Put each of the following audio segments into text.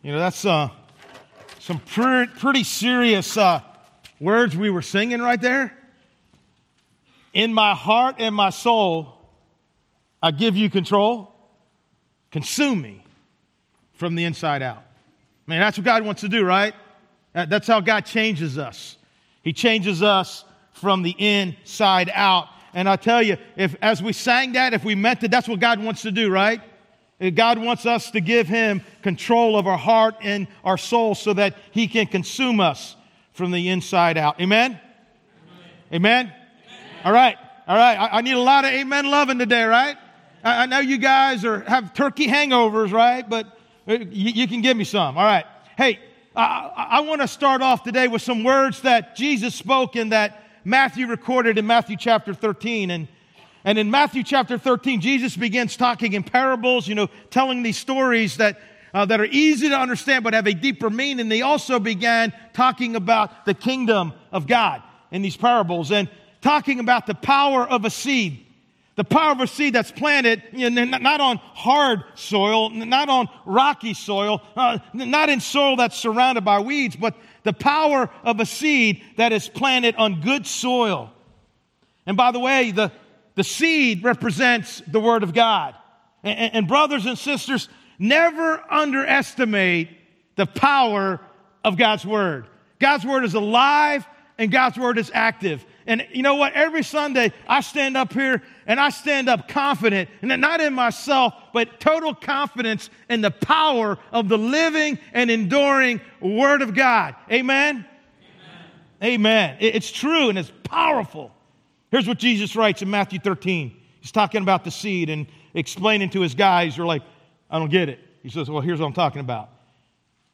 You know, that's some pretty serious words we were singing right there. In my heart and my soul, I give you control. Consume me from the inside out. Man, that's what God wants to do, right? That's how God changes us. He changes us from the inside out. And I tell you, if as we sang that, if we meant it, that's what God wants to do, right? God wants us to give Him control of our heart and our soul so that He can consume us from the inside out. Amen? Amen? Amen? Amen. All right. All right. I need a lot of amen loving today, right? I know you guys have turkey hangovers, right? But you can give me some. All right. Hey, I want to start off today with some words that Jesus spoke and that Matthew recorded in Matthew chapter 13. And in Matthew chapter 13, Jesus begins talking in parables, you know, telling these stories that are easy to understand but have a deeper meaning. And they also began talking about the kingdom of God in these parables and talking about the power of a seed. The power of a seed that's planted, you know, not on hard soil, not on rocky soil, not in soil that's surrounded by weeds, but the power of a seed that is planted on good soil. And by the way, the seed represents the Word of God. And brothers and sisters, never underestimate the power of God's Word. God's Word is alive and God's Word is active. And you know what? Every Sunday I stand up here and I stand up confident, and not in myself, but total confidence in the power of the living and enduring Word of God. Amen? Amen. Amen. It's true and it's powerful. Here's what Jesus writes in Matthew 13. He's talking about the seed and explaining to his guys, you're like, I don't get it. He says, well, here's what I'm talking about.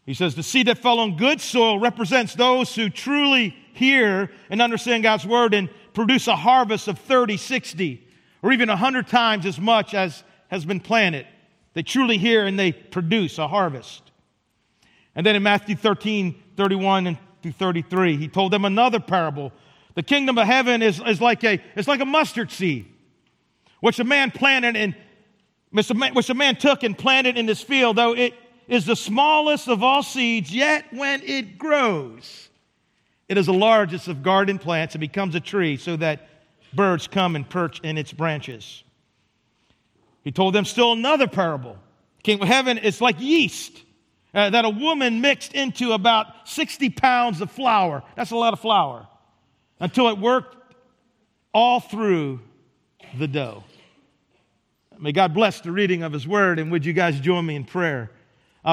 He says, the seed that fell on good soil represents those who truly hear and understand God's word and produce a harvest of 30, 60, or even 100 times as much as has been planted. They truly hear and they produce a harvest. And then in Matthew 13, 31 through 33, he told them another parable. The kingdom of heaven is like a mustard seed, which a man took and planted in his field, though it is the smallest of all seeds, yet when it grows, it is the largest of garden plants and becomes a tree so that birds come and perch in its branches. He told them still another parable. The kingdom of heaven is like yeast that a woman mixed into about 60 pounds of flour. That's a lot of flour. Until it worked all through the dough. May God bless the reading of His Word, and would you guys join me in prayer?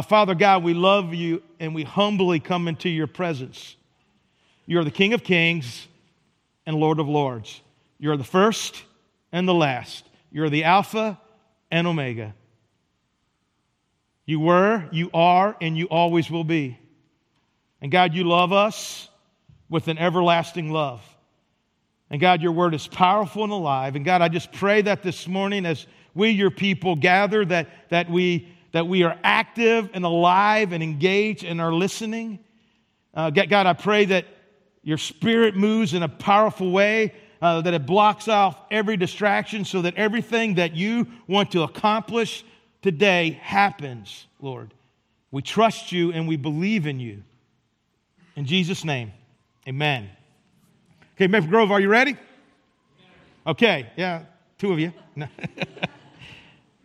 Father God, we love You, and we humbly come into Your presence. You are the King of kings and Lord of lords. You are the first and the last. You are the Alpha and Omega. You were, You are, and You always will be. And God, You love us with an everlasting love. And God, Your word is powerful and alive. And God, I just pray that this morning as we, Your people, gather, that we are active and alive and engaged and are listening. God, I pray that Your Spirit moves in a powerful way, that it blocks off every distraction so that everything that You want to accomplish today happens, Lord. We trust You and we believe in You. In Jesus' name. Amen. Okay, Maple Grove, are you ready? Okay, yeah, two of you. No.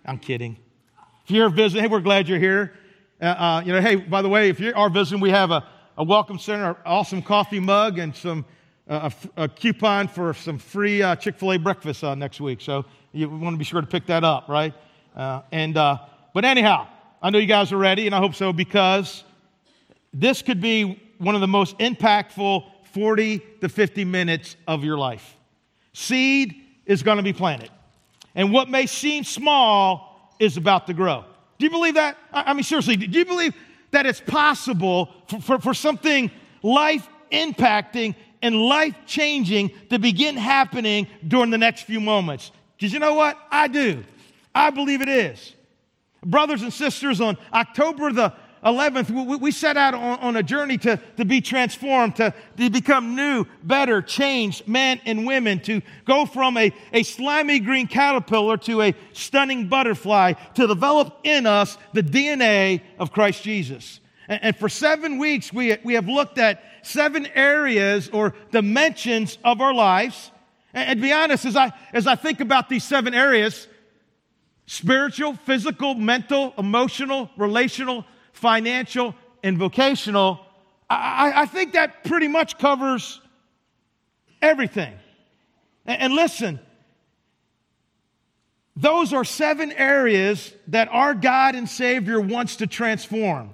I'm kidding. If you're visiting, hey, we're glad you're here. Hey, by the way, if you are visiting, we have a welcome center, an awesome coffee mug, and some a coupon for some free Chick-fil-A breakfast next week. So you want to be sure to pick that up, right? But anyhow, I know you guys are ready, and I hope so, because this could be one of the most impactful 40 to 50 minutes of your life. Seed is going to be planted. And what may seem small is about to grow. Do you believe that? I mean, seriously, do you believe that it's possible for something life-impacting and life-changing to begin happening during the next few moments? Because you know what? I do. I believe it is. Brothers and sisters, on October the 11th, we set out on a journey to be transformed, to become new, better, changed men and women, to go from a slimy green caterpillar to a stunning butterfly, to develop in us the DNA of Christ Jesus. And for 7 weeks, we have looked at 7 areas or dimensions of our lives. And to be honest, as I think about these 7 areas, spiritual, physical, mental, emotional, relational, financial, and vocational, I think that pretty much covers everything. And listen, those are 7 areas that our God and Savior wants to transform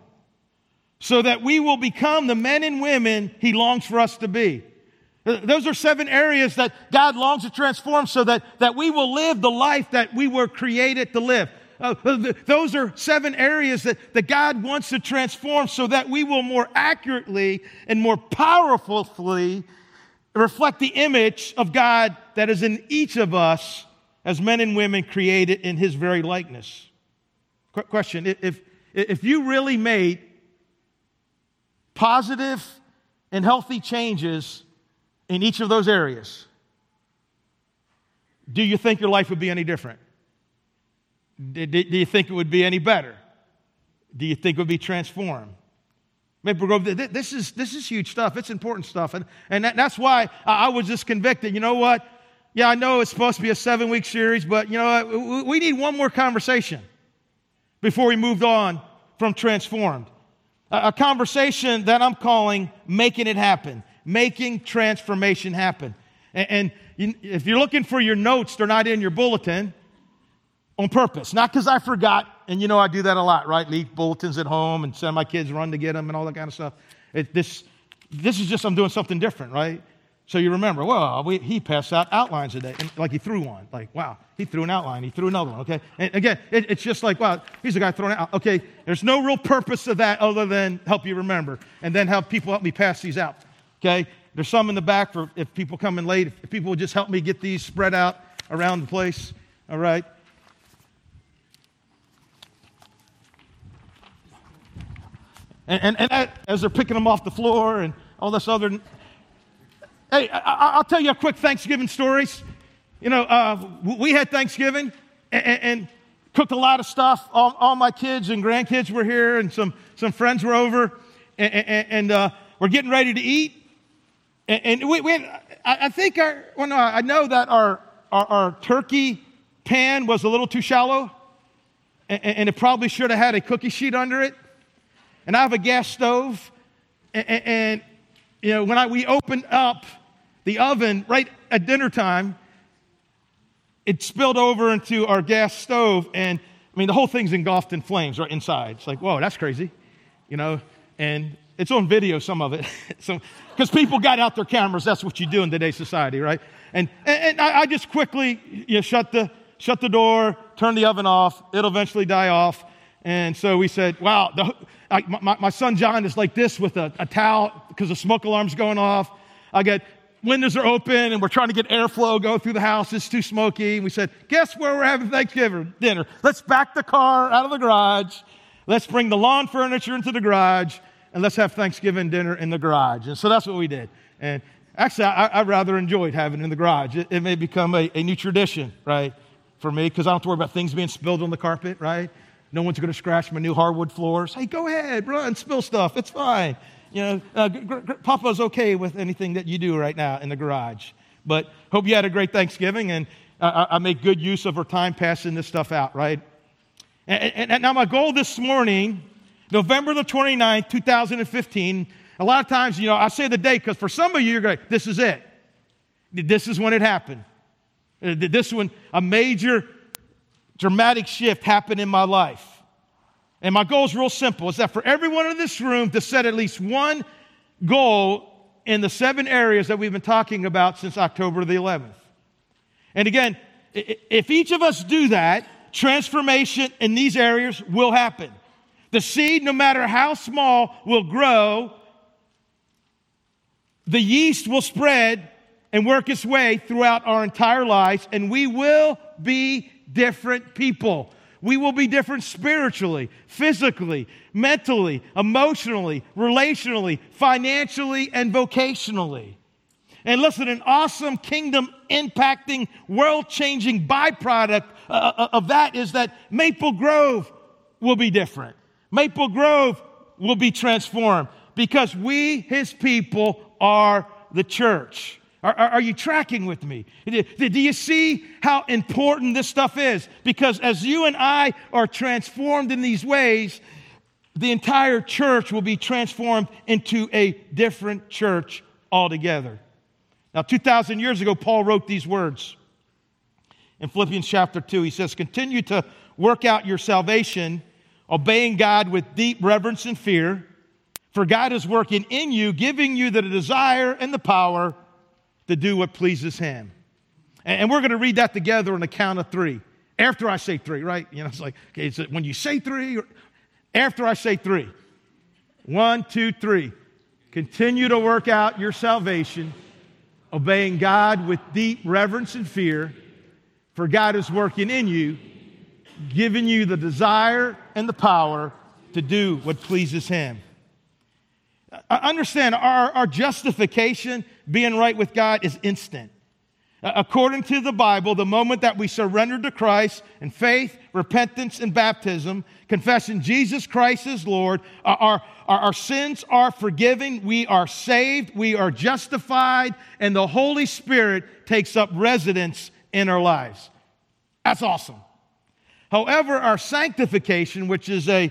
so that we will become the men and women He longs for us to be. Those are 7 areas that God longs to transform so that we will live the life that we were created to live. Those are 7 areas that God wants to transform so that we will more accurately and more powerfully reflect the image of God that is in each of us as men and women created in His very likeness. Question, if you really made positive and healthy changes in each of those areas, do you think your life would be any different? Do you think it would be any better? Do you think it would be transformed? Maple Grove, this is huge stuff. It's important stuff. And that's why I was just convicted. You know what? Yeah, I know it's supposed to be a 7-week series, but you know what? We need one more conversation before we moved on from transformed. A conversation that I'm calling Making It Happen. Making transformation happen. And if you're looking for your notes, they're not in your bulletin on purpose. Not because I forgot, and you know I do that a lot, right? Leave bulletins at home and send my kids run to get them and all that kind of stuff. This is just I'm doing something different, right? So you remember, well, he passed out outlines today. And like he threw one. Like, wow, he threw an outline. He threw another one, okay? And again, it's just like, wow, he's the guy throwing out. Okay, there's no real purpose of that other than help you remember and then have people help me pass these out. Okay, there's some in the back for if people come in late, if people would just help me get these spread out around the place, all right? And as they're picking them off the floor and all this other, hey, I'll tell you a quick Thanksgiving stories. You know, we had Thanksgiving and cooked a lot of stuff. All my kids and grandkids were here and some friends were over and we're getting ready to eat. And I know that our turkey pan was a little too shallow, and it probably should have had a cookie sheet under it. And I have a gas stove, and you know we opened up the oven right at dinner time, it spilled over into our gas stove, and I mean the whole thing's engulfed in flames right inside. It's like, whoa, that's crazy, you know, and it's on video, some of it, because people got out their cameras. That's what you do in today's society, right? And I just quickly, you know, shut the door, turn the oven off. It'll eventually die off. And so we said, wow, my son John is like this with a towel because the smoke alarm's going off. I got windows are open, and we're trying to get airflow going through the house. It's too smoky. And we said, guess where we're having Thanksgiving dinner? Let's back the car out of the garage. Let's bring the lawn furniture into the garage. And let's have Thanksgiving dinner in the garage. And so that's what we did. And actually, I rather enjoyed having it in the garage. It may become a new tradition, right, for me, because I don't have to worry about things being spilled on the carpet, right? No one's going to scratch my new hardwood floors. Hey, go ahead, run, spill stuff. It's fine. You know, Papa's okay with anything that you do right now in the garage. But hope you had a great Thanksgiving, and I make good use of our time passing this stuff out, right? And now my goal this morning, November the 29th, 2015, a lot of times, you know, I say the date because for some of you, you're going, this is it. This is when it happened. This one, a major dramatic shift happened in my life. And my goal is real simple. It's that for everyone in this room to set at least one goal in the 7 areas that we've been talking about since October the 11th. And again, if each of us do that, transformation in these areas will happen. The seed, no matter how small, will grow. The yeast will spread and work its way throughout our entire lives, and we will be different people. We will be different spiritually, physically, mentally, emotionally, relationally, financially, and vocationally. And listen, an awesome kingdom-impacting, world-changing byproduct of that is that Maple Grove will be different. Maple Grove will be transformed because we, His people, are the church. Are you tracking with me? Do you see how important this stuff is? Because as you and I are transformed in these ways, the entire church will be transformed into a different church altogether. Now, 2,000 years ago, Paul wrote these words. In Philippians chapter 2, he says, "Continue to work out your salvation, obeying God with deep reverence and fear, for God is working in you, giving you the desire and the power to do what pleases Him." And we're going to read that together on the count of three. After I say three, right? You know, it's like, okay, it's when you say three, or after I say three. 1, 2, 3. Continue to work out your salvation, obeying God with deep reverence and fear, for God is working in you, giving you the desire and the power to do what pleases Him. Understand, our justification, being right with God, is instant. According to the Bible, the moment that we surrender to Christ in faith, repentance, and baptism, confessing Jesus Christ is Lord, our sins are forgiven, we are saved, we are justified, and the Holy Spirit takes up residence in our lives. That's awesome. However, our sanctification, which is a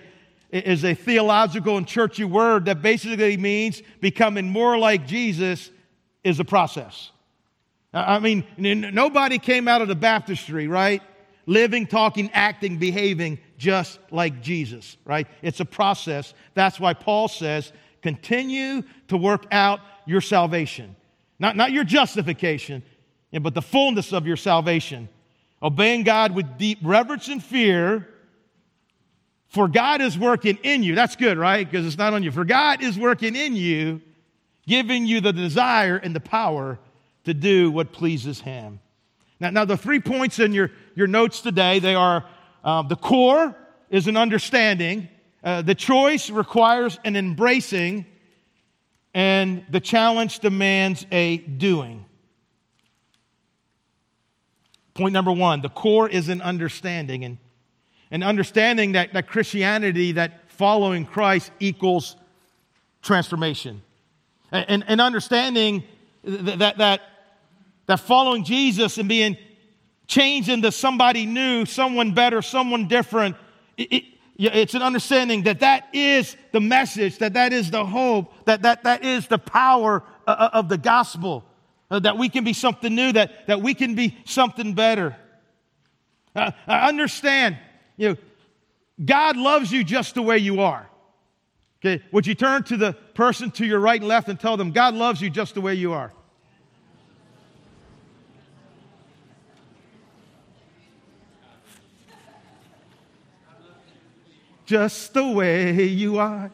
theological and churchy word that basically means becoming more like Jesus, is a process. I mean, nobody came out of the baptistry, right? Living, talking, acting, behaving just like Jesus, right? It's a process. That's why Paul says, continue to work out your salvation. Not your justification, but the fullness of your salvation. Obeying God with deep reverence and fear, for God is working in you. That's good, right? Because it's not on you. For God is working in you, giving you the desire and the power to do what pleases Him. Now the 3 points in your notes today, they are the core is an understanding, the choice requires an embracing, and the challenge demands a doing. Point number one, the core is an understanding. And understanding that Christianity, that following Christ equals transformation. And understanding that following Jesus and being changed into somebody new, someone better, someone different, it's an understanding that is the message, that is the hope, that is the power of the gospel, that we can be something new, that we can be something better. I understand. You know, God loves you just the way you are. Okay, would you turn to the person to your right and left and tell them, God loves you just the way you are? Just the way you are.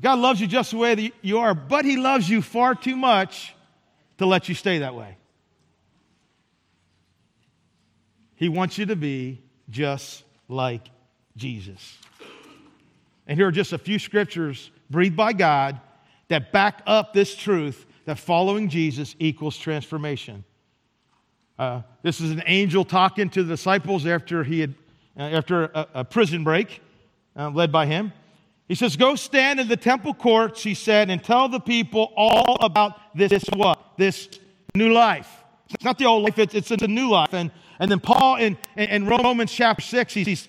God loves you just the way that you are, but He loves you far too much to let you stay that way. He wants you to be just like Jesus. And here are just a few scriptures breathed by God that back up this truth that following Jesus equals transformation. This is an angel talking to the disciples after he had after a prison break led by him. He says, "Go stand in the temple courts," he said, "and tell the people all about this what? This new life." It's not the old life, it's a new life. And then Paul in Romans chapter 6, he's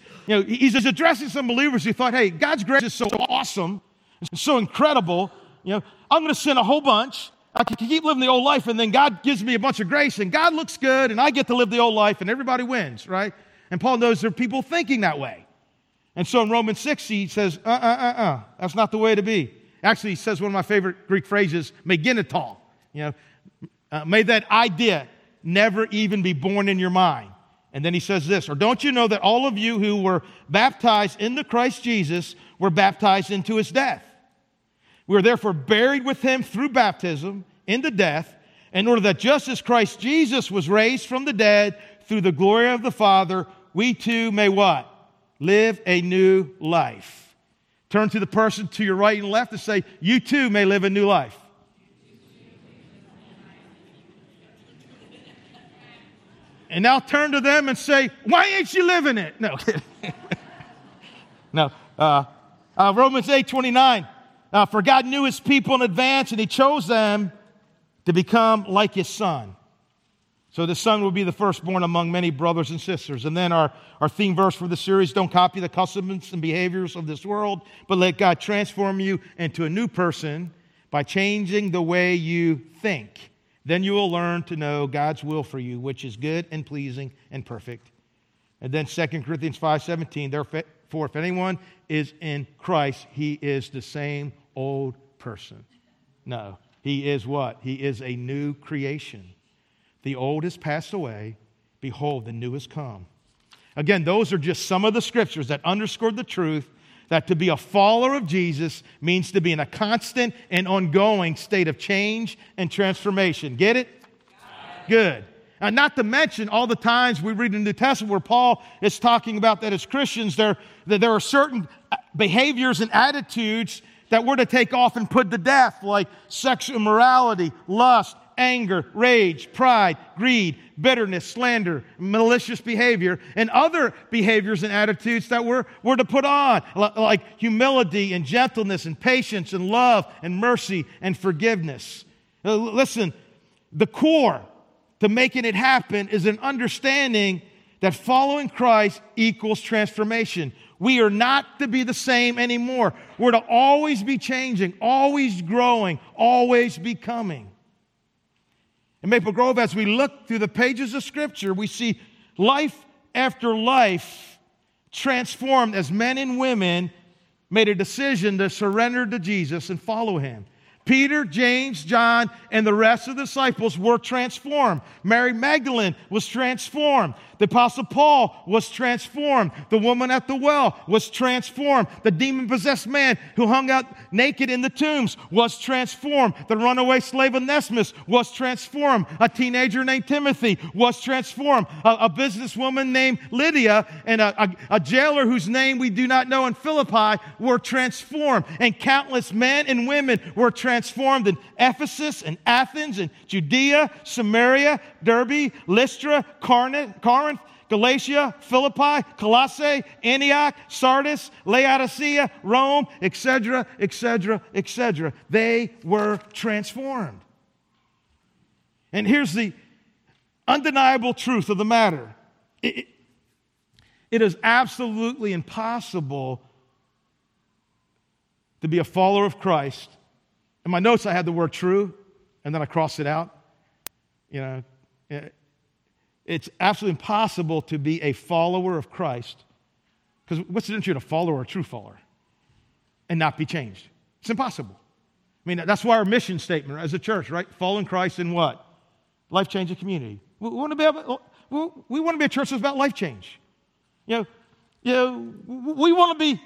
addressing some believers who thought, hey, God's grace is so awesome, it's so incredible. You know, I'm going to sin a whole bunch. I can keep living the old life, and then God gives me a bunch of grace, and God looks good, and I get to live the old life, and everybody wins, right? And Paul knows there are people thinking that way. And so in Romans 6, he says, that's not the way to be. Actually, he says one of my favorite Greek phrases, meginatol, you know, may that idea never even be born in your mind. And then he says this, "Or don't you know that all of you who were baptized into Christ Jesus were baptized into His death? We are therefore buried with Him through baptism into death, in order that just as Christ Jesus was raised from the dead through the glory of the Father, we too may what? Live a new life. Turn to the person to your right and left and say, you too may live a new life. And now turn to them and say, why ain't you living it? No. No. Romans 8:29. For God knew his people in advance, and he chose them to become like his son. So the son will be the firstborn among many brothers and sisters. And then our theme verse for the series, don't copy the customs and behaviors of this world, but let God transform you into a new person by changing the way you think. Then you will learn to know God's will for you, which is good and pleasing and perfect. And then 2 Corinthians 5:17, therefore, if anyone is in Christ, he is the same old person. No, he is what? He is a new creation. The old has passed away. Behold, the new has come. Again, those are just some of the scriptures that underscore the truth that to be a follower of Jesus means to be in a constant and ongoing state of change and transformation. Get it? Good. And not to mention all the times we read in the New Testament where Paul is talking about that as Christians, there are certain behaviors and attitudes that we're to take off and put to death, like sexual immorality, lust, anger, rage, pride, greed, bitterness, slander, malicious behavior, and other behaviors and attitudes that we're to put on, like humility and gentleness and patience and love and mercy and forgiveness. Listen, the core to making it happen is an understanding that following Christ equals transformation. We are not to be the same anymore. We're to always be changing, always growing, always becoming. In Maple Grove, as we look through the pages of Scripture, we see life after life transformed as men and women made a decision to surrender to Jesus and follow him. Peter, James, John, and the rest of the disciples were transformed. Mary Magdalene was transformed. The Apostle Paul was transformed. The woman at the well was transformed. The demon-possessed man who hung out naked in the tombs was transformed. The runaway slave Onesimus was transformed. A teenager named Timothy was transformed. A businesswoman named Lydia and a jailer whose name we do not know in Philippi were transformed. And countless men and women were transformed in Ephesus and Athens and Judea, Samaria, Derby, Lystra, Corinth, Galatia, Philippi, Colossae, Antioch, Sardis, Laodicea, Rome, etc., etc., etc. They were transformed. And here's the undeniable truth of the matter. It is absolutely impossible to be a follower of Christ. In my notes, I had the word true, and then I crossed it out. You know, it's absolutely impossible to be a follower of Christ, because what's the difference between a follower or a true follower and not be changed? It's impossible. I mean, that's why our mission statement as a church, right? Following Christ in what? Life-changing community. We want to be a church that's about life change. You know, we want to be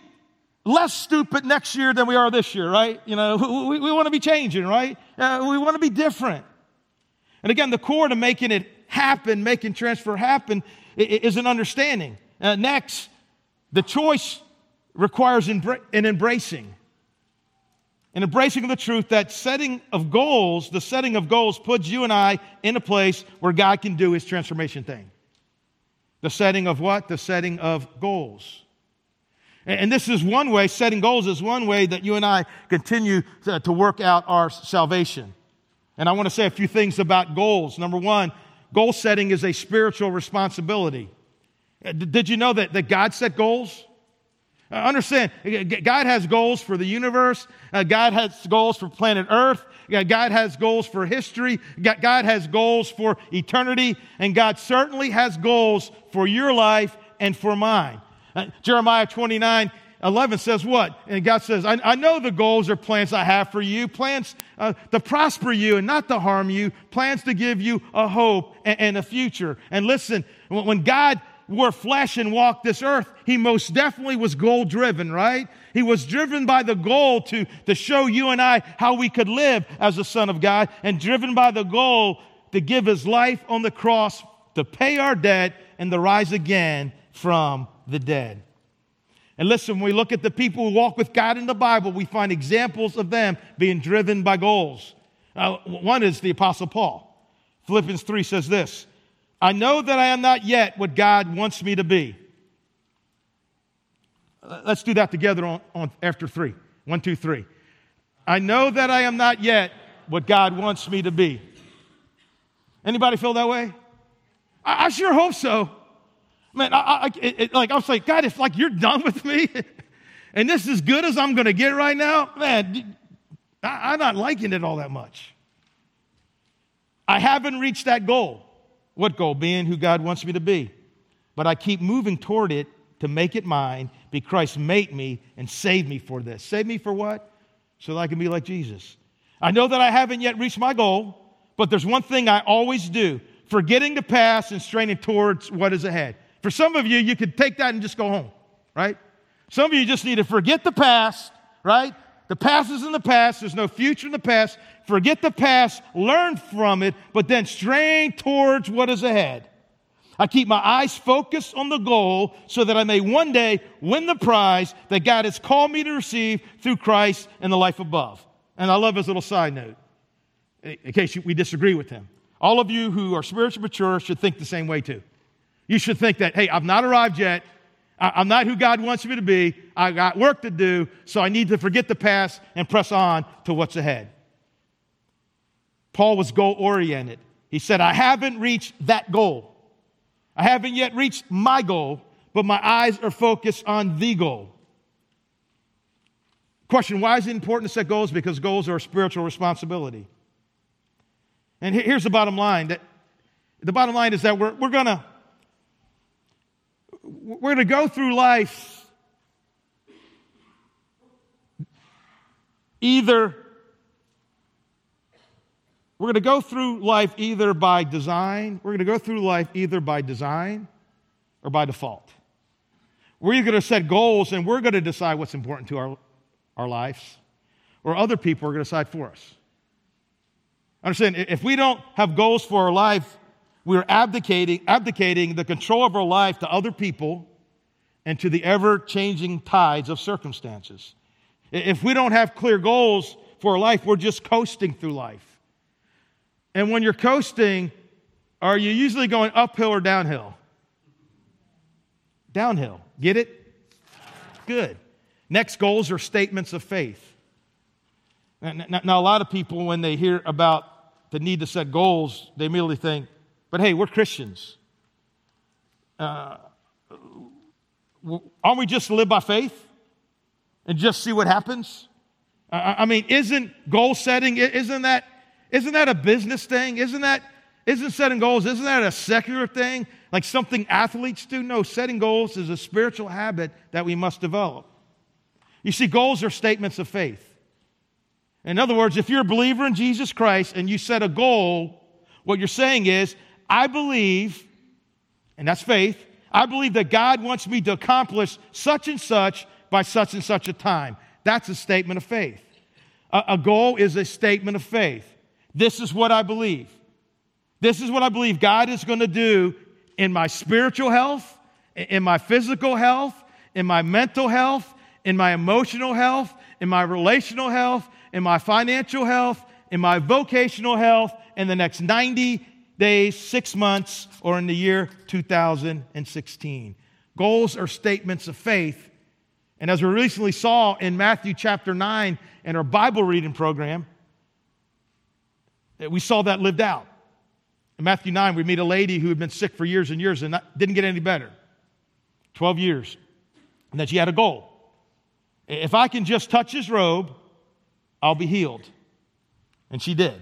less stupid next year than we are this year, right? You know, we want to be changing, right? We want to be different. And again, the core to making it happen, making transfer happen, is an understanding. Next, the choice requires an embracing. An embracing of the truth that the setting of goals puts you and I in a place where God can do his transformation thing. The setting of what? The setting of goals. And this is one way, setting goals is one way that you and I continue to work out our salvation. And I want to say a few things about goals. Number one, goal setting is a spiritual responsibility. Did you know that God set goals? Understand, God has goals for the universe. God has goals for planet Earth. God has goals for history. God has goals for eternity. And God certainly has goals for your life and for mine. Jeremiah 29:11 says what? And God says, I know the goals or plans I have for you, plans to prosper you and not to harm you, plans to give you a hope and a future. And listen, when God wore flesh and walked this earth, he most definitely was goal-driven, right? He was driven by the goal to show you and I how we could live as the Son of God, and driven by the goal to give his life on the cross to pay our debt and to rise again from the dead. And listen, when we look at the people who walk with God in the Bible, we find examples of them being driven by goals. One is the Apostle Paul. Philippians 3 says this, "I know that I am not yet what God wants me to be." Let's do that together on after 3. 1, 2, 3. I know that I am not yet what God wants me to be. Anybody feel that way? I sure hope so. Man, I was like, God, it's like you're done with me, and this is as good as I'm going to get right now. Man, I'm not liking it all that much. I haven't reached that goal. What goal? Being who God wants me to be. But I keep moving toward it to make it mine, because Christ made me and saved me for this. Save me for what? So that I can be like Jesus. I know that I haven't yet reached my goal, but there's one thing I always do, forgetting the past and straining towards what is ahead. For some of you, you could take that and just go home, right? Some of you just need to forget the past, right? The past is in the past. There's no future in the past. Forget the past, learn from it, but then strain towards what is ahead. I keep my eyes focused on the goal so that I may one day win the prize that God has called me to receive through Christ and the life above. And I love his little side note, in case we disagree with him. All of you who are spiritually mature should think the same way too. You should think that, hey, I've not arrived yet. I'm not who God wants me to be. I got work to do, so I need to forget the past and press on to what's ahead. Paul was goal-oriented. He said, I haven't reached that goal. I haven't yet reached my goal, but my eyes are focused on the goal. Question, why is it important to set goals? Because goals are a spiritual responsibility. And here's the bottom line. The bottom line is that we're going to go through life either by design or by default. We're going to set goals and we're going to decide what's important to our lives, or other people are going to decide for us. Understand, if we don't have goals for our life, we're abdicating the control of our life to other people and to the ever-changing tides of circumstances. If we don't have clear goals for our life, we're just coasting through life. And when you're coasting, are you usually going uphill or downhill? Downhill. Get it? Good. Next, goals are statements of faith. Now, a lot of people, when they hear about the need to set goals, they immediately think, but hey, we're Christians. Aren't we just to live by faith and just see what happens? I mean, isn't goal setting, isn't that a business thing? Isn't setting goals, isn't that a secular thing? Like something athletes do? No, setting goals is a spiritual habit that we must develop. You see, goals are statements of faith. In other words, if you're a believer in Jesus Christ and you set a goal, what you're saying is, I believe, and that's faith, I believe that God wants me to accomplish such and such by such and such a time. That's a statement of faith. A goal is a statement of faith. This is what I believe. This is what I believe God is going to do in my spiritual health, in my physical health, in my mental health, in my emotional health, in my relational health, in my financial health, in my vocational health, in the next 90 days, 6 months, or in the year 2016. Goals are statements of faith. And as we recently saw in Matthew chapter 9 in our Bible reading program, we saw that lived out. In Matthew 9, we meet a lady who had been sick for years and years and didn't get any better, 12 years, and that she had a goal. If I can just touch his robe, I'll be healed. And she did.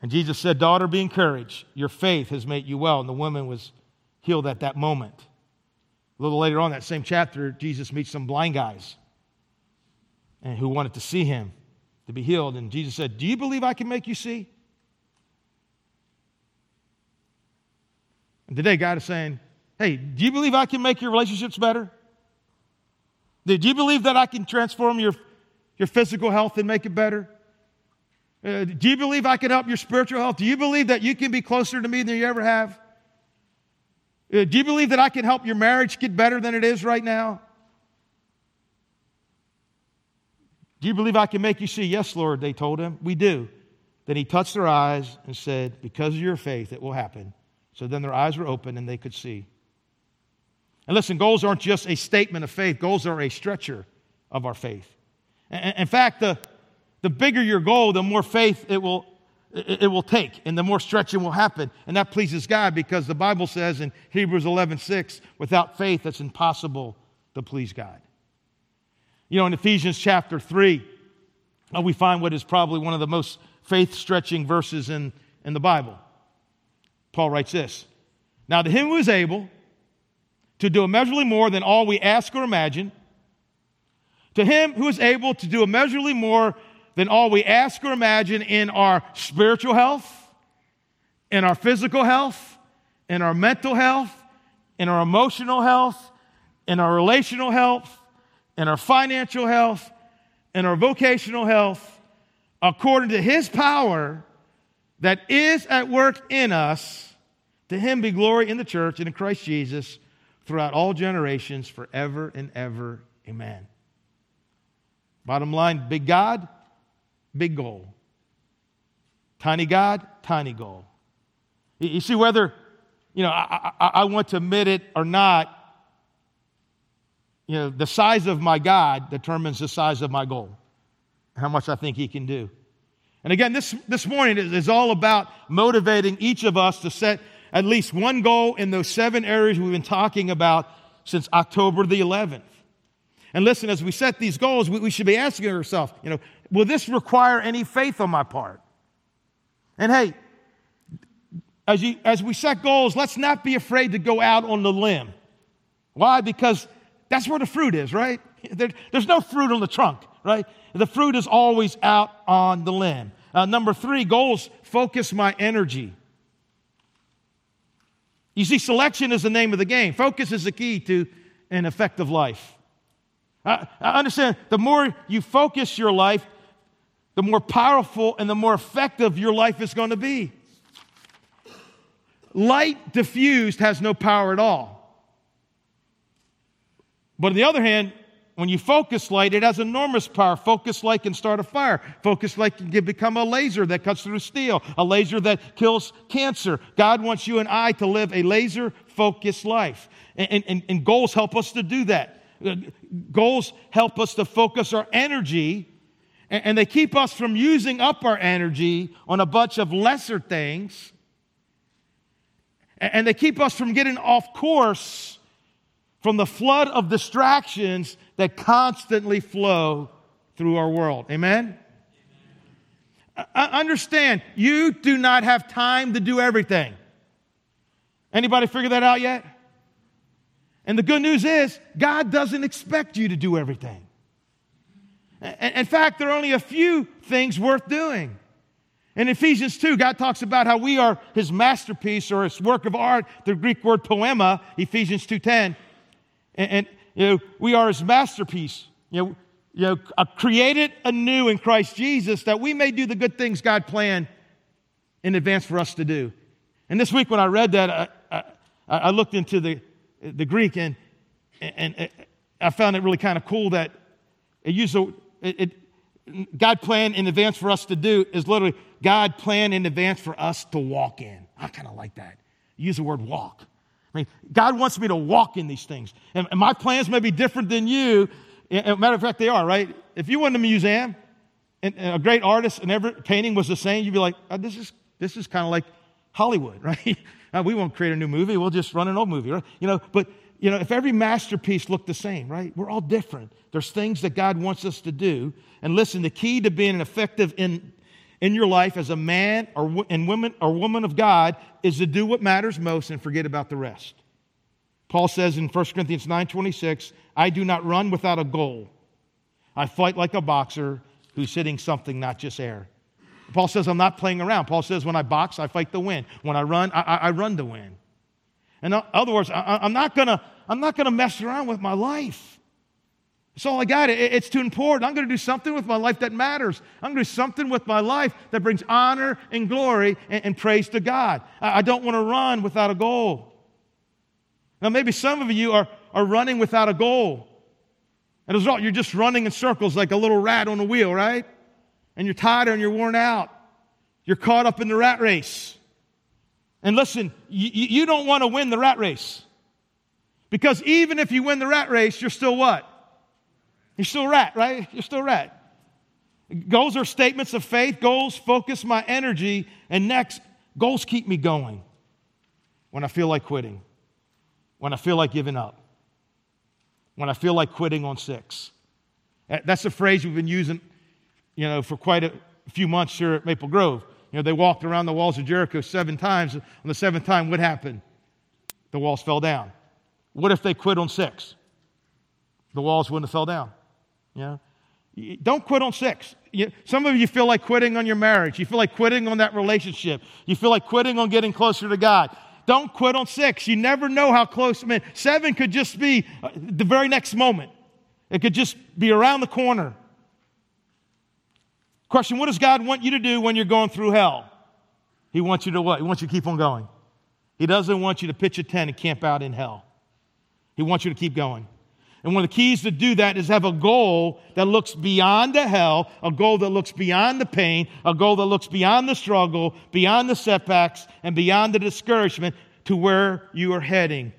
And Jesus said, daughter, be encouraged. Your faith has made you well. And the woman was healed at that moment. A little later on in that same chapter, Jesus meets some blind guys and who wanted to see him, to be healed. And Jesus said, do you believe I can make you see? And today God is saying, Hey, do you believe I can make your relationships better? Do you believe that I can transform your physical health and make it better? Do you believe I can help your spiritual health? Do you believe that you can be closer to me than you ever have? Do you believe that I can help your marriage get better than it is right now? Do you believe I can make you see? Yes, Lord, they told him. We do. Then he touched their eyes and said, because of your faith, it will happen. So then their eyes were open and they could see. And listen, goals aren't just a statement of faith. Goals are a stretcher of our faith. In fact, the bigger your goal, the more faith it will take, and the more stretching will happen. And that pleases God, because the Bible says in Hebrews 11:6, without faith, it's impossible to please God. You know, in Ephesians chapter 3, we find what is probably one of the most faith-stretching verses in the Bible. Paul writes this, "Now to him who is able to do immeasurably more than all we ask or imagine, to him who is able to do immeasurably more than all we ask or imagine in our spiritual health, in our physical health, in our mental health, in our emotional health, in our relational health, in our financial health, in our vocational health, according to his power that is at work in us, to him be glory in the church and in Christ Jesus throughout all generations, forever and ever. Amen." Bottom line, big God, big goal. Tiny God, tiny goal. You see, whether, I want to admit it or not, the size of my God determines the size of my goal, how much I think he can do. And again, this morning is all about motivating each of us to set at least one goal in those 7 areas we've been talking about since October the 11th. And listen, as we set these goals, we should be asking ourselves, will this require any faith on my part? And hey, as we set goals, let's not be afraid to go out on the limb. Why? Because that's where the fruit is, right? There's no fruit on the trunk, right? The fruit is always out on the limb. Number 3, goals focus my energy. You see, selection is the name of the game. Focus is the key to an effective life. I understand, the more you focus your life, the more powerful and the more effective your life is going to be. Light diffused has no power at all. But on the other hand, when you focus light, it has enormous power. Focus light can start a fire. Focus light can become a laser that cuts through steel, a laser that kills cancer. God wants you and I to live a laser-focused life. And goals help us to do that. Goals help us to focus our energy, and they keep us from using up our energy on a bunch of lesser things, and they keep us from getting off course from the flood of distractions that constantly flow through our world. Amen? Understand, you do not have time to do everything. Anybody figure that out yet? And the good news is, God doesn't expect you to do everything. In fact, there are only a few things worth doing. In Ephesians 2, God talks about how we are his masterpiece or his work of art, the Greek word poema, Ephesians 2:10. And we are his masterpiece, created anew in Christ Jesus, that we may do the good things God planned in advance for us to do. And this week when I read that, I looked into the Greek, and I found it really kind of cool that God planned in advance for us to do is literally God planned in advance for us to walk in. I kind of like that. Use the word walk. I mean, God wants me to walk in these things. And my plans may be different than you. Matter of fact, they are, right? If you went to a museum and a great artist and every painting was the same, you'd be like, oh, this is kind of like Hollywood, right? We won't create a new movie. We'll just run an old movie, right? But if every masterpiece looked the same, right? We're all different. There's things that God wants us to do. And listen, the key to being effective in your life as a man or woman of God is to do what matters most and forget about the rest. Paul says in 1 Corinthians 9:26, I do not run without a goal. I fight like a boxer who's hitting something, not just air. Paul says, I'm not playing around. Paul says, when I box, I fight to win. When I run, I run to win. In other words, I'm not going to mess around with my life. It's all I got. It's too important. I'm going to do something with my life that matters. I'm going to do something with my life that brings honor and glory and praise to God. I don't want to run without a goal. Now, maybe some of you are running without a goal. And as a result, you're just running in circles like a little rat on a wheel, right? And you're tired and you're worn out. You're caught up in the rat race. And listen, you don't want to win the rat race. Because even if you win the rat race, you're still what? You're still a rat, right? You're still a rat. Goals are statements of faith. Goals focus my energy. And next, goals keep me going when I feel like quitting, when I feel like giving up, when I feel like quitting on 6. That's a phrase we've been using, for quite a few months here at Maple Grove. They walked around the walls of Jericho 7 times. On the 7th time, what happened? The walls fell down. What if they quit on 6? The walls wouldn't have fell down. Don't quit on 6. Some of you feel like quitting on your marriage. You feel like quitting on that relationship. You feel like quitting on getting closer to God. Don't quit on 6. You never know how close. 7 could just be the very next moment. It could just be around the corner. Question, what does God want you to do when you're going through hell? He wants you to what? He wants you to keep on going. He doesn't want you to pitch a tent and camp out in hell. He wants you to keep going. And one of the keys to do that is have a goal that looks beyond the hell, a goal that looks beyond the pain, a goal that looks beyond the struggle, beyond the setbacks, and beyond the discouragement to where you are heading.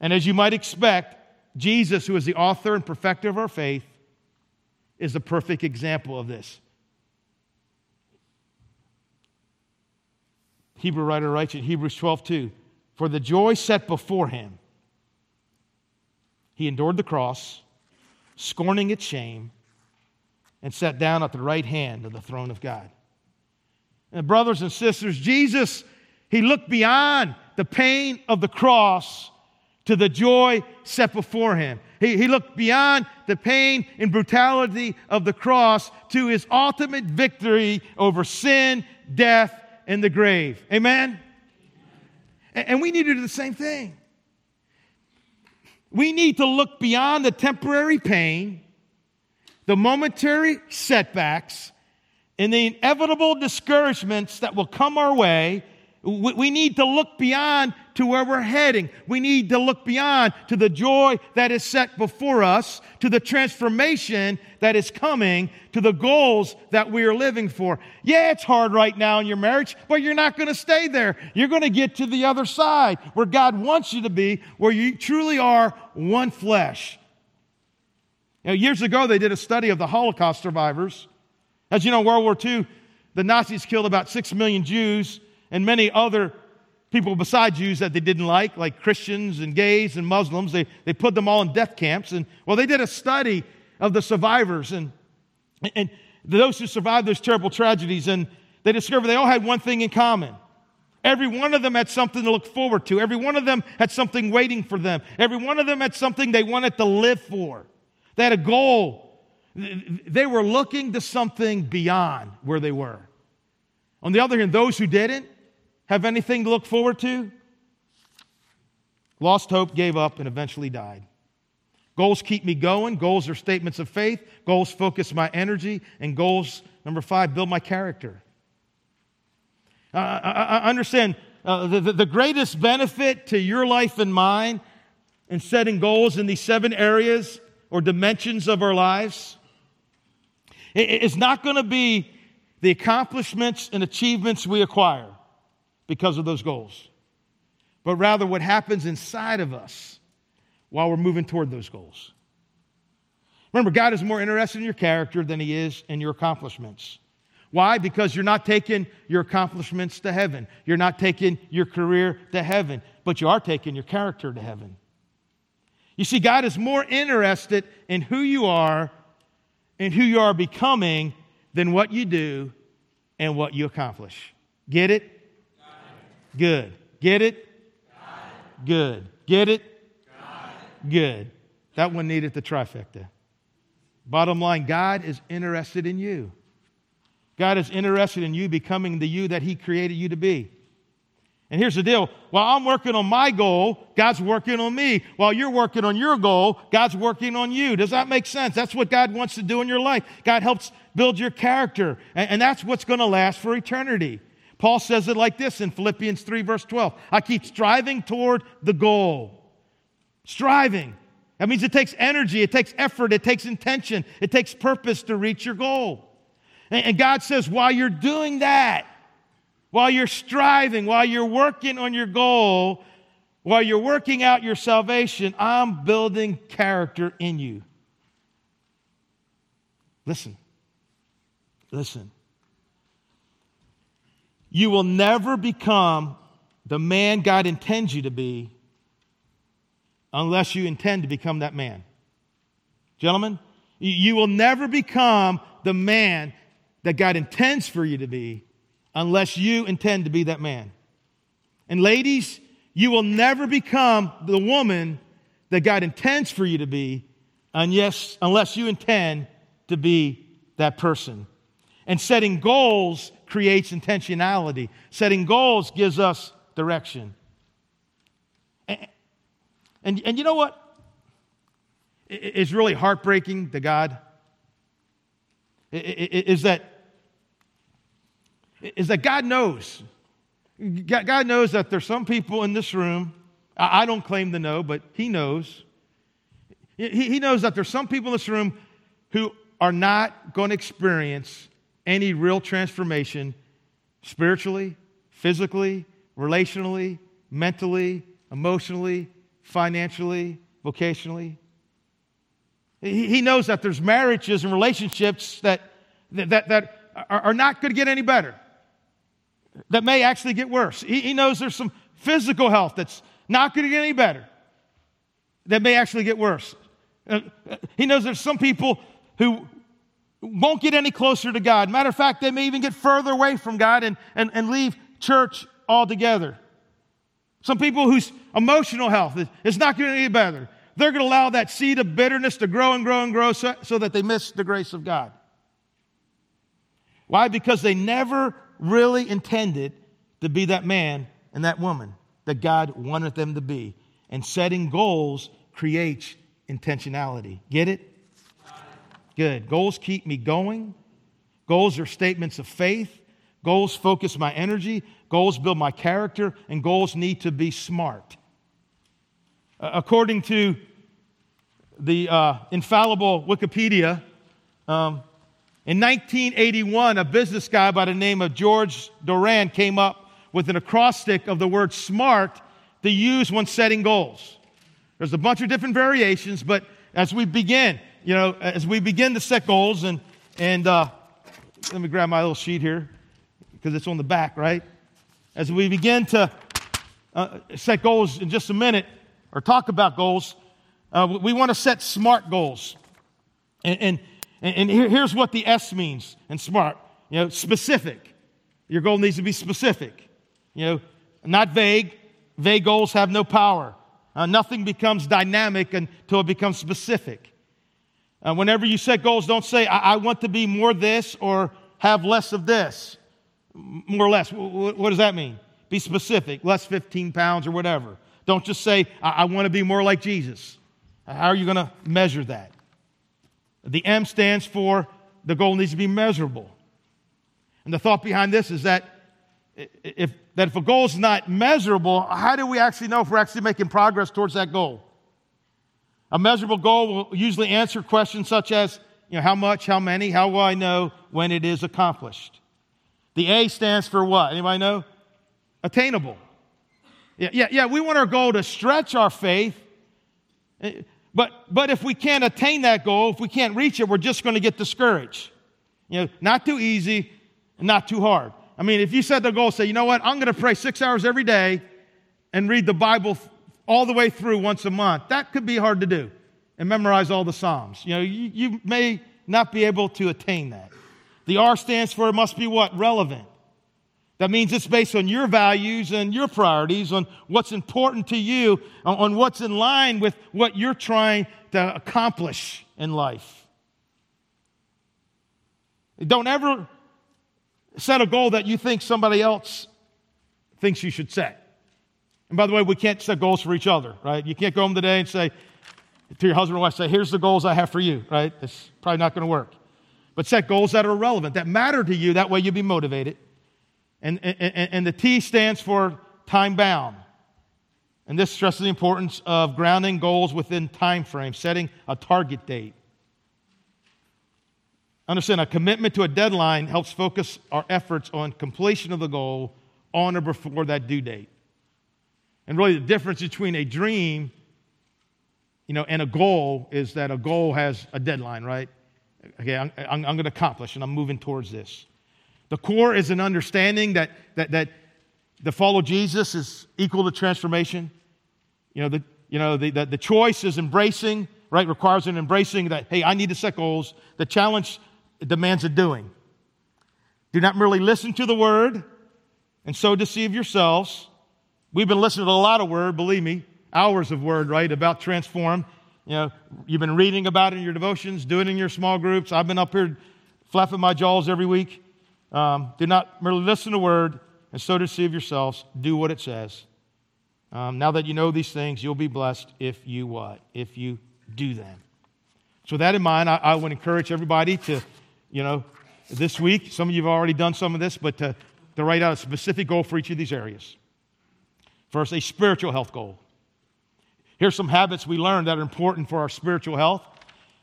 And as you might expect, Jesus, who is the author and perfecter of our faith, is the perfect example of this. Hebrew writer writes in Hebrews 12:2, for the joy set before him, he endured the cross, scorning its shame, and sat down at the right hand of the throne of God. And brothers and sisters, Jesus, he looked beyond the pain of the cross to the joy set before him. He looked beyond the pain and brutality of the cross to his ultimate victory over sin, death, and the grave. Amen? And we need to do the same thing. We need to look beyond the temporary pain, the momentary setbacks, and the inevitable discouragements that will come our way. We need to look beyond to where we're heading. We need to look beyond to the joy that is set before us, to the transformation that is coming, to the goals that we are living for. Yeah, it's hard right now in your marriage, but you're not going to stay there. You're going to get to the other side where God wants you to be, where you truly are one flesh. Years ago, they did a study of the Holocaust survivors. As you know, World War II, the Nazis killed about 6 million Jews and many other people besides Jews that they didn't like Christians and gays and Muslims. They put them all in death camps. And, they did a study of the survivors and those who survived those terrible tragedies. And they discovered they all had one thing in common. Every one of them had something to look forward to. Every one of them had something waiting for them. Every one of them had something they wanted to live for. They had a goal. They were looking to something beyond where they were. On the other hand, those who didn't have anything to look forward to lost hope, gave up, and eventually died. Goals keep me going. Goals are statements of faith. Goals focus my energy. And goals, number 5, build my character. I understand the greatest benefit to your life and mine in setting goals in these 7 areas or dimensions of our lives is not going to be the accomplishments and achievements we acquire because of those goals, but rather what happens inside of us while we're moving toward those goals. Remember, God is more interested in your character than he is in your accomplishments. Why? Because you're not taking your accomplishments to heaven. You're not taking your career to heaven, but you are taking your character to heaven. You see, God is more interested in who you are and who you are becoming than what you do and what you accomplish. Get it? Good. Get it? Good. Get it? Good. That one needed the trifecta. Bottom line, God is interested in you. God is interested in you becoming the you that he created you to be. And here's the deal. While I'm working on my goal, God's working on me. While you're working on your goal, God's working on you. Does that make sense? That's what God wants to do in your life. God helps build your character, and that's what's going to last for eternity. Paul says it like this in Philippians 3, verse 12. I keep striving toward the goal. Striving. That means it takes energy, it takes effort, it takes intention, it takes purpose to reach your goal. And God says, while you're doing that, while you're striving, while you're working on your goal, while you're working out your salvation, I'm building character in you. Listen. You will never become the man God intends you to be unless you intend to become that man. Gentlemen, you will never become the man that God intends for you to be unless you intend to be that man. And ladies, you will never become the woman that God intends for you to be unless you intend to be that person. And setting goals creates intentionality. Setting goals gives us direction. And you know what? It's really heartbreaking to God. Is that God knows. God knows that there's some people in this room, I don't claim to know, but He knows. He knows that there's some people in this room who are not going to experience any real transformation spiritually, physically, relationally, mentally, emotionally, financially, vocationally. He knows that there's marriages and relationships that are not going to get any better, that may actually get worse. He knows there's some physical health that's not going to get any better, that may actually get worse. He knows there's some people who won't get any closer to God. Matter of fact, they may even get further away from God and leave church altogether. Some people whose emotional health is not going to get any better. They're going to allow that seed of bitterness to grow and grow and grow so that they miss the grace of God. Why? Because they never really intended to be that man and that woman that God wanted them to be. And setting goals creates intentionality. Get it? Good. Goals keep me going. Goals are statements of faith. Goals focus my energy. Goals build my character. And goals need to be smart. According to the infallible Wikipedia, in 1981, a business guy by the name of George Doran came up with an acrostic of the word SMART to use when setting goals. There's a bunch of different variations, but as we begin to set goals, and let me grab my little sheet here because it's on the back, right? As we begin to set goals in just a minute or talk about goals, we want to set SMART goals. And here's what the S means in SMART. You know, specific. Your goal needs to be specific. You know, not vague. Vague goals have no power. Nothing becomes dynamic until it becomes specific. Whenever you set goals, don't say, I want to be more this or have less of this. More or less. What does that mean? Be specific. Less 15 pounds or whatever. Don't just say, I want to be more like Jesus. How are you going to measure that? The M stands for the goal needs to be measurable. And the thought behind this is that if a goal is not measurable, how do we actually know if we're actually making progress towards that goal? A measurable goal will usually answer questions such as, how much, how many, how will I know when it is accomplished? The A stands for what? Anybody know? Attainable. Yeah. We want our goal to stretch our faith. But if we can't attain that goal, if we can't reach it, we're just going to get discouraged. Not too easy and not too hard. I mean, if you set the goal, say, you know what, I'm going to pray 6 hours every day and read the Bible all the way through once a month. That could be hard to do and memorize all the Psalms. You may not be able to attain that. The R stands for it must be what? Relevant. That means it's based on your values and your priorities, on what's important to you, on what's in line with what you're trying to accomplish in life. Don't ever set a goal that you think somebody else thinks you should say. And by the way, we can't set goals for each other, right? You can't go home today and say to your husband or wife, say, here's the goals I have for you, right? It's probably not going to work. But set goals that are relevant, that matter to you. That way you'll be motivated. And the T stands for time bound. And this stresses the importance of grounding goals within time frame, setting a target date. Understand, a commitment to a deadline helps focus our efforts on completion of the goal on or before that due date. And really the difference between a dream, and a goal is that a goal has a deadline, right? Okay, I'm going to accomplish, and I'm moving towards this. The core is an understanding that the follow Jesus is equal to transformation. The choice is embracing, right? Requires an embracing that, hey, I need to set goals. The challenge demands a doing. Do not merely listen to the word and so deceive yourselves. We've been listening to a lot of word, believe me, hours of word, right, about transform. You've been reading about it in your devotions, doing it in your small groups. I've been up here flapping my jaws every week. Do not merely listen to word and so deceive yourselves. Do what it says. Now that you know these things, you'll be blessed if you what? If you do them. So with that in mind, I would encourage everybody to, this week, some of you have already done some of this, but to write out a specific goal for each of these areas. First, a spiritual health goal. Here's some habits we learned that are important for our spiritual health.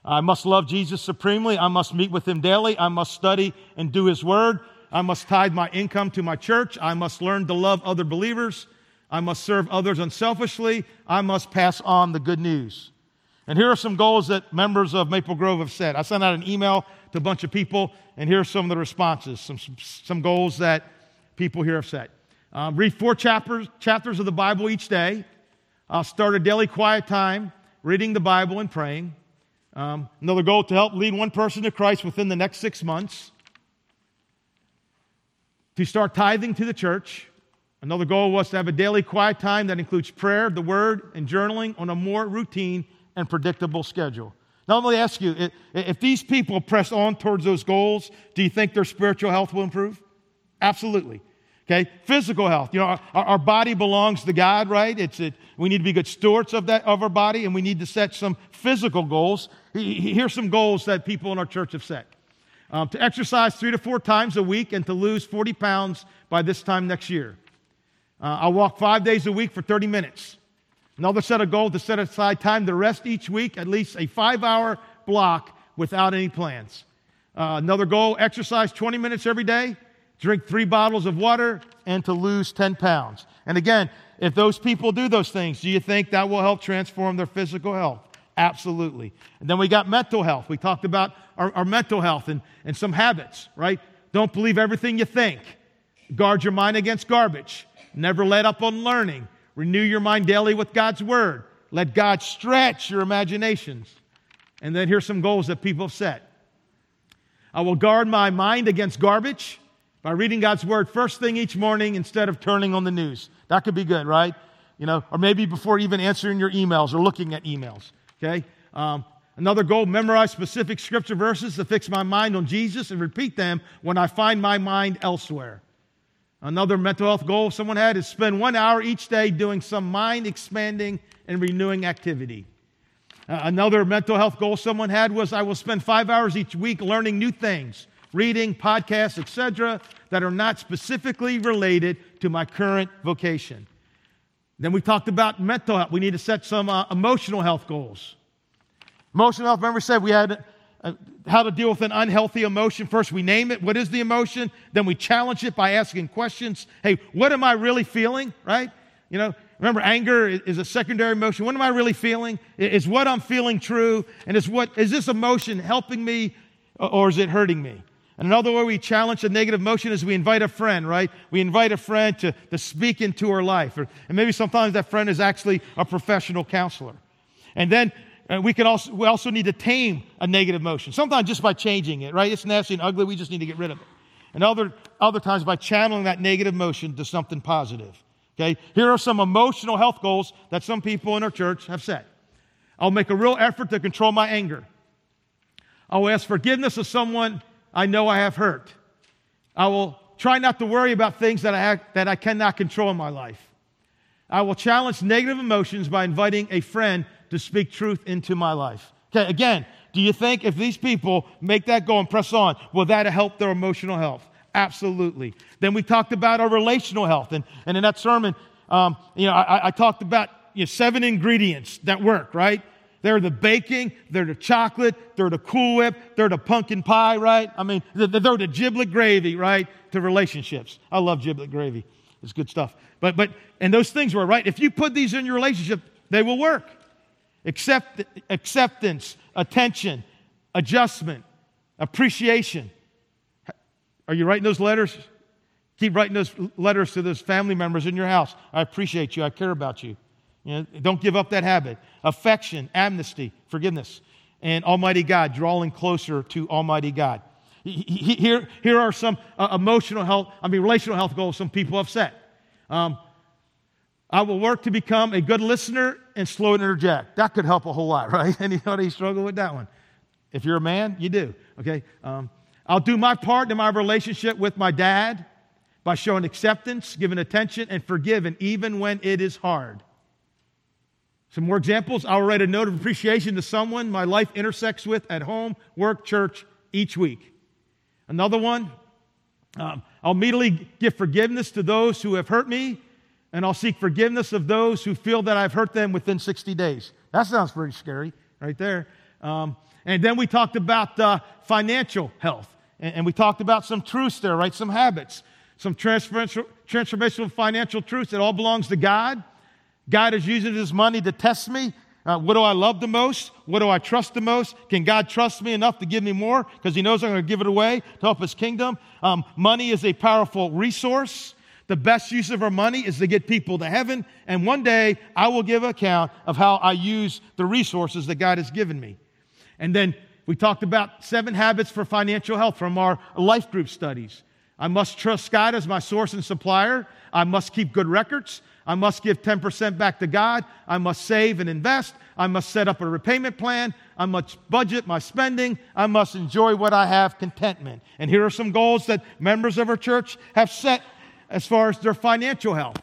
I must love Jesus supremely. I must meet with him daily. I must study and do his word. I must tithe my income to my church. I must learn to love other believers. I must serve others unselfishly. I must pass on the good news. And here are some goals that members of Maple Grove have set. I sent out an email to a bunch of people, and here are some of the responses, some goals that people here have set. Read 4 chapters of the Bible each day. Start a daily quiet time, reading the Bible and praying. Another goal to help lead one person to Christ within the next 6 months. To start tithing to the church. Another goal was to have a daily quiet time that includes prayer, the word, and journaling on a more routine and predictable schedule. Now let me ask you, if these people press on towards those goals, do you think their spiritual health will improve? Absolutely. Okay, physical health. Our body belongs to God, right? We need to be good stewards of our body, and we need to set some physical goals. Here's some goals that people in our church have set. To exercise 3 to 4 times a week and to lose 40 pounds by this time next year. I walk 5 days a week for 30 minutes. Another set of goals to set aside time to rest each week, at least a 5-hour block without any plans. Another goal, exercise 20 minutes every day. Drink 3 bottles of water, and to lose 10 pounds. And again, if those people do those things, do you think that will help transform their physical health? Absolutely. And then we got mental health. We talked about our mental health and some habits, right? Don't believe everything you think. Guard your mind against garbage. Never let up on learning. Renew your mind daily with God's word. Let God stretch your imaginations. And then here's some goals that people have set. I will guard my mind against garbage by reading God's word first thing each morning instead of turning on the news. That could be good, right? Or maybe before even answering your emails or looking at emails, okay? Another goal, memorize specific scripture verses to fix my mind on Jesus and repeat them when I find my mind elsewhere. Another mental health goal someone had is spend 1 hour each day doing some mind-expanding and renewing activity. Another mental health goal someone had was I will spend 5 hours each week learning new things, reading, podcasts, etc., that are not specifically related to my current vocation. Then we talked about mental health. We need to set some emotional health goals. Emotional health, remember we said we had how to deal with an unhealthy emotion. First, we name it. What is the emotion? Then we challenge it by asking questions. Hey, what am I really feeling, right? Remember, anger is a secondary emotion. What am I really feeling? Is what I'm feeling true? And is this emotion helping me or is it hurting me? And another way we challenge the negative emotion is we invite a friend, right? We invite a friend to speak into our life. And maybe sometimes that friend is actually a professional counselor. And then we also need to tame a negative emotion, sometimes just by changing it, right? It's nasty and ugly. We just need to get rid of it. And other times by channeling that negative emotion to something positive, okay? Here are some emotional health goals that some people in our church have set. I'll make a real effort to control my anger. I will ask forgiveness of someone I know I have hurt. I will try not to worry about things that I cannot control in my life. I will challenge negative emotions by inviting a friend to speak truth into my life. Okay, again, do you think if these people make that goal and press on, will that help their emotional health? Absolutely. Then we talked about our relational health. And in that sermon, I talked about 7 ingredients that work, right? They're the baking, they're the chocolate, they're the Cool Whip, they're the pumpkin pie, right? I mean, they're the giblet gravy, right, to relationships. I love giblet gravy. It's good stuff. But those things were, right? If you put these in your relationship, they will work. Acceptance, attention, adjustment, appreciation. Are you writing those letters? Keep writing those letters to those family members in your house. I appreciate you. I care about you. Don't give up that habit. Affection, amnesty, forgiveness, and Almighty God, drawing closer to Almighty God. Here are some relational health goals some people have set. I will work to become a good listener and slow to interject. That could help a whole lot, right? Anybody struggle with that one? If you're a man, you do, okay? I'll do my part in my relationship with my dad by showing acceptance, giving attention, and forgiving even when it is hard. Some more examples. I'll write a note of appreciation to someone my life intersects with at home, work, church, each week. Another one, I'll immediately give forgiveness to those who have hurt me, and I'll seek forgiveness of those who feel that I've hurt them within 60 days. That sounds pretty scary right there. And then we talked about financial health, and we talked about some truths there, right? Some habits, some transformational financial truths. It all belongs to God. God is using His money to test me. What do I love the most? What do I trust the most? Can God trust me enough to give me more? Because He knows I'm going to give it away to help His kingdom. Money is a powerful resource. The best use of our money is to get people to heaven. And one day, I will give account of how I use the resources that God has given me. And then we talked about 7 habits for financial health from our life group studies. I must trust God as my source and supplier. I must keep good records. I must give 10% back to God. I must save and invest. I must set up a repayment plan. I must budget my spending. I must enjoy what I have, contentment. And here are some goals that members of our church have set as far as their financial health.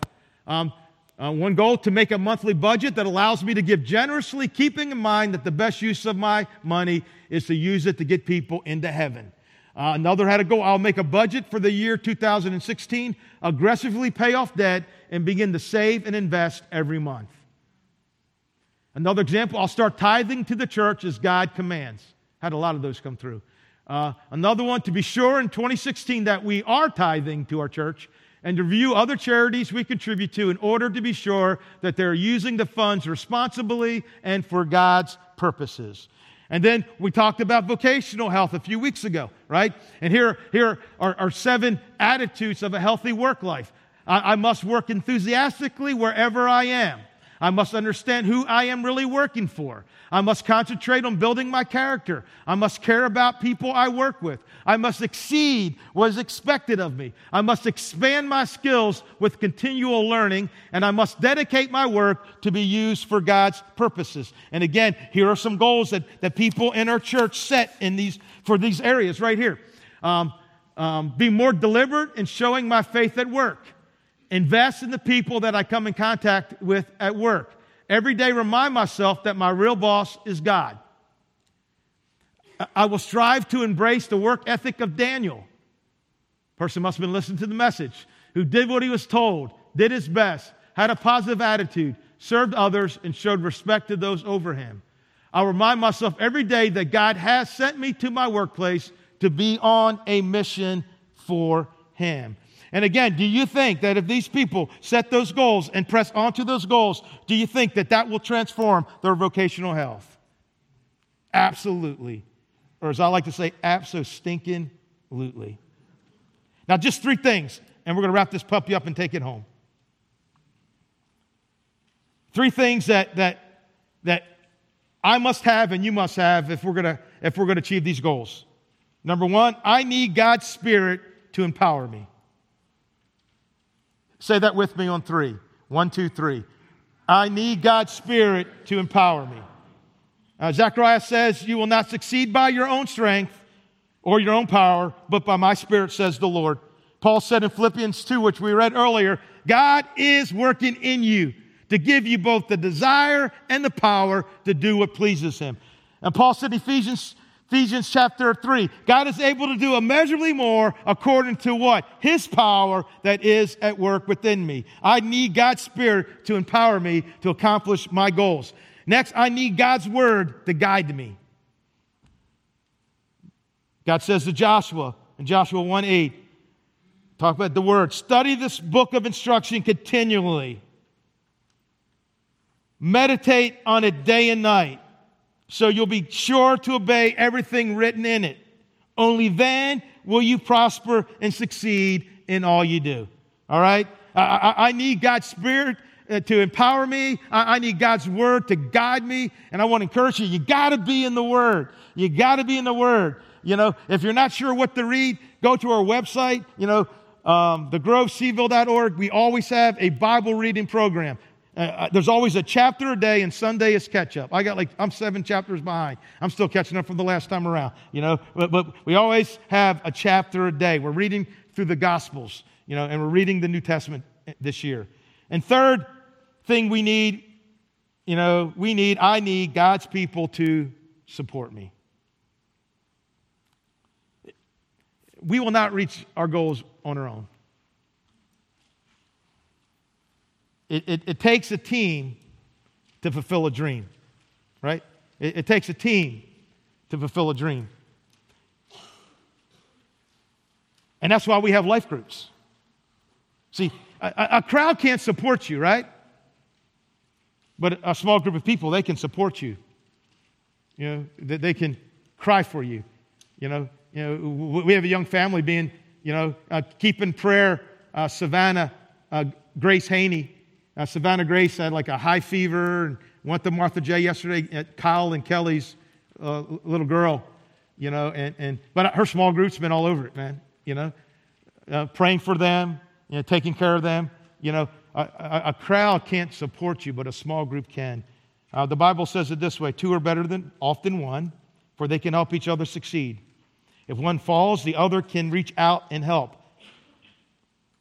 One goal, to make a monthly budget that allows me to give generously, keeping in mind that the best use of my money is to use it to get people into heaven. Another had a goal, I'll make a budget for the year 2016, aggressively pay off debt, and begin to save and invest every month. Another example, I'll start tithing to the church as God commands. Had a lot of those come through. Another one, to be sure in 2016 that we are tithing to our church and to review other charities we contribute to in order to be sure that they're using the funds responsibly and for God's purposes. And then we talked about vocational health a few weeks ago, right? And here are 7 attitudes of a healthy work life. I must work enthusiastically wherever I am. I must understand who I am really working for. I must concentrate on building my character. I must care about people I work with. I must exceed what is expected of me. I must expand my skills with continual learning, and I must dedicate my work to be used for God's purposes. And again, here are some goals that people in our church set in these for these areas right here. Be more deliberate in showing my faith at work. Invest in the people that I come in contact with at work. Every day, remind myself that my real boss is God. I will strive to embrace the work ethic of Daniel. Person must have been listening to the message. Who did what he was told, did his best, had a positive attitude, served others, and showed respect to those over him. I remind myself every day that God has sent me to my workplace to be on a mission for Him. And again, do you think that if these people set those goals and press onto those goals, do you think that will transform their vocational health? Absolutely. Or as I like to say, abso-stinking-lutely. Now, just 3 things, and we're going to wrap this puppy up and take it home. 3 things that I must have and you must have if we're going to achieve these goals. Number 1, I need God's Spirit to empower me. Say that with me on 3. 1, 2, 3. I need God's Spirit to empower me. Zechariah says, you will not succeed by your own strength or your own power, but by my Spirit, says the Lord. Paul said in Philippians 2, which we read earlier, God is working in you to give you both the desire and the power to do what pleases him. And Paul said in Ephesians chapter 3, God is able to do immeasurably more according to what? His power that is at work within me. I need God's Spirit to empower me to accomplish my goals. Next, I need God's Word to guide me. God says to Joshua in Joshua 1:8, talk about the Word. Study this book of instruction continually. Meditate on it day and night, so you'll be sure to obey everything written in it. Only then will you prosper and succeed in all you do. All right? I need God's Spirit to empower me. I need God's Word to guide me. And I want to encourage you, you got to be in the Word. You got to be in the Word. You know, if you're not sure what to read, go to our website, you know, thegroveseville.org. We always have a Bible reading program. There's always a chapter a day, and Sunday is catch-up. I'm 7 chapters behind. I'm still catching up from the last time around, you know. But we always have a chapter a day. We're reading through the Gospels, you know, and we're reading the New Testament this year. And third thing we need, you know, I need God's people to support me. We will not reach our goals on our own. It takes a team to fulfill a dream, right? It takes a team to fulfill a dream. And that's why we have life groups. See, a crowd can't support you, right? But a small group of people, they can support you. You know, they can cry for you, you know. You know, we have a young family being, you know, keeping prayer, Savannah, Grace Haney. Savannah Grace had like a high fever and went to Martha J yesterday at Kyle and Kelly's little girl, you know, but her small group's been all over it, man, you know, praying for them, you know, taking care of them. You know, a crowd can't support you, but a small group can. The Bible says it this way, two are better than often one, for they can help each other succeed. If one falls, the other can reach out and help.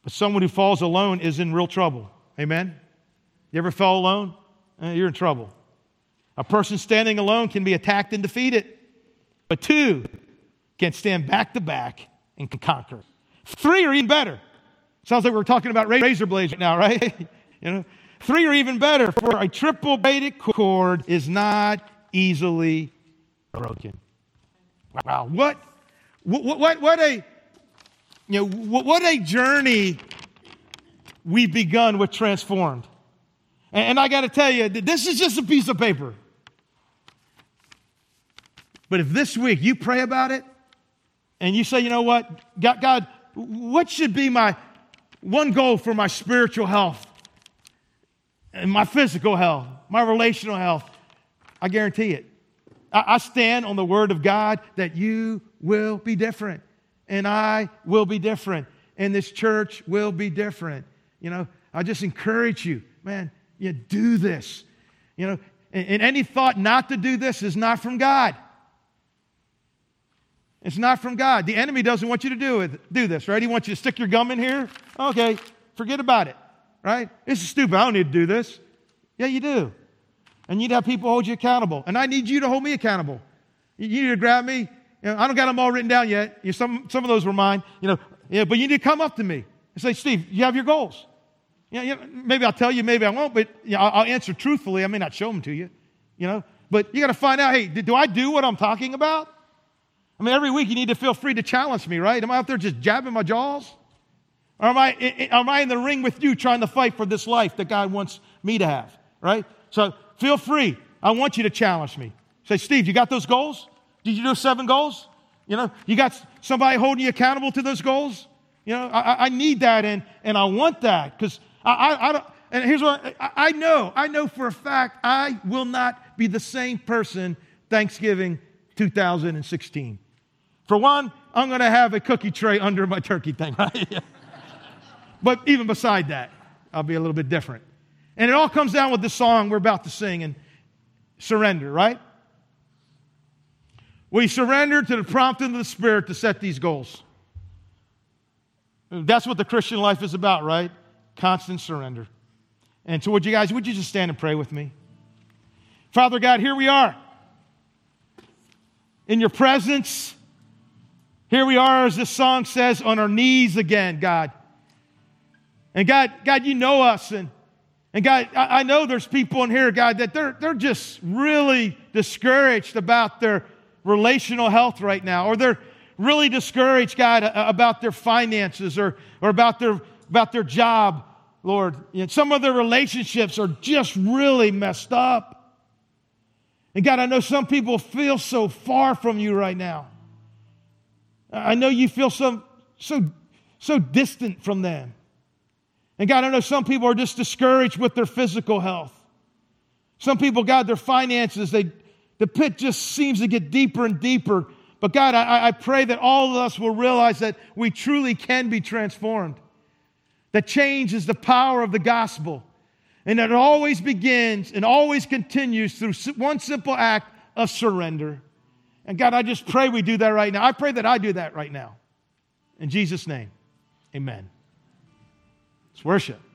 But someone who falls alone is in real trouble. Amen? You ever fell alone? You're in trouble. A person standing alone can be attacked and defeated. But two can stand back to back and can conquer. Three are even better. Sounds like we're talking about razor blades right now, right? You know, three are even better, for a triple-braided cord is not easily broken. Wow, what a journey we've begun with Transformed. And I got to tell you, this is just a piece of paper. But if this week you pray about it and you say, you know what, God, what should be my one goal for my spiritual health and my physical health, my relational health? I guarantee it. I stand on the Word of God that you will be different, and I will be different, and this church will be different. You know, I just encourage you, man, you do this. You know, and any thought not to do this is not from God. It's not from God. The enemy doesn't want you to do this, right? He wants you to stick your gum in here. Okay, forget about it, right? This is stupid. I don't need to do this. Yeah, you do. And you'd have people hold you accountable. And I need you to hold me accountable. You need to grab me. You know, I don't got them all written down yet. You know, some of those were mine, you know. Yeah, but you need to come up to me and say, Steve, you have your goals. You know, maybe I'll tell you, maybe I won't, but you know, I'll answer truthfully. I may not show them to you, you know. But you got to find out, hey, do I do what I'm talking about? I mean, every week you need to feel free to challenge me, right? Am I out there just jabbing my jaws? Or am I in the ring with you trying to fight for this life that God wants me to have, right? So feel free. I want you to challenge me. Say, Steve, you got those goals? Did you do 7 goals? You know, you got somebody holding you accountable to those goals? You know, I need that and I want that because I don't, and here's what I know for a fact I will not be the same person Thanksgiving 2016. For one, I'm going to have a cookie tray under my turkey thing, right? But even beside that, I'll be a little bit different. And it all comes down with the song we're about to sing and surrender, right? We surrender to the prompting of the Spirit to set these goals. That's what the Christian life is about, right? Constant surrender. And so would you just stand and pray with me? Father God, here we are. In your presence, here we are, as this song says, on our knees again, God. And God, you know us. And God, I know there's people in here, God, that they're just really discouraged about their relational health right now, or they're really discouraged, God, about their finances or about their job, Lord. And some of their relationships are just really messed up. And God, I know some people feel so far from you right now. I know you feel so distant from them. And God, I know some people are just discouraged with their physical health. Some people, God, their finances, the pit just seems to get deeper and deeper. But God, I pray that all of us will realize that we truly can be transformed. That change is the power of the gospel. And that it always begins and always continues through one simple act of surrender. And God, I just pray we do that right now. I pray that I do that right now. In Jesus' name, amen. It's worship.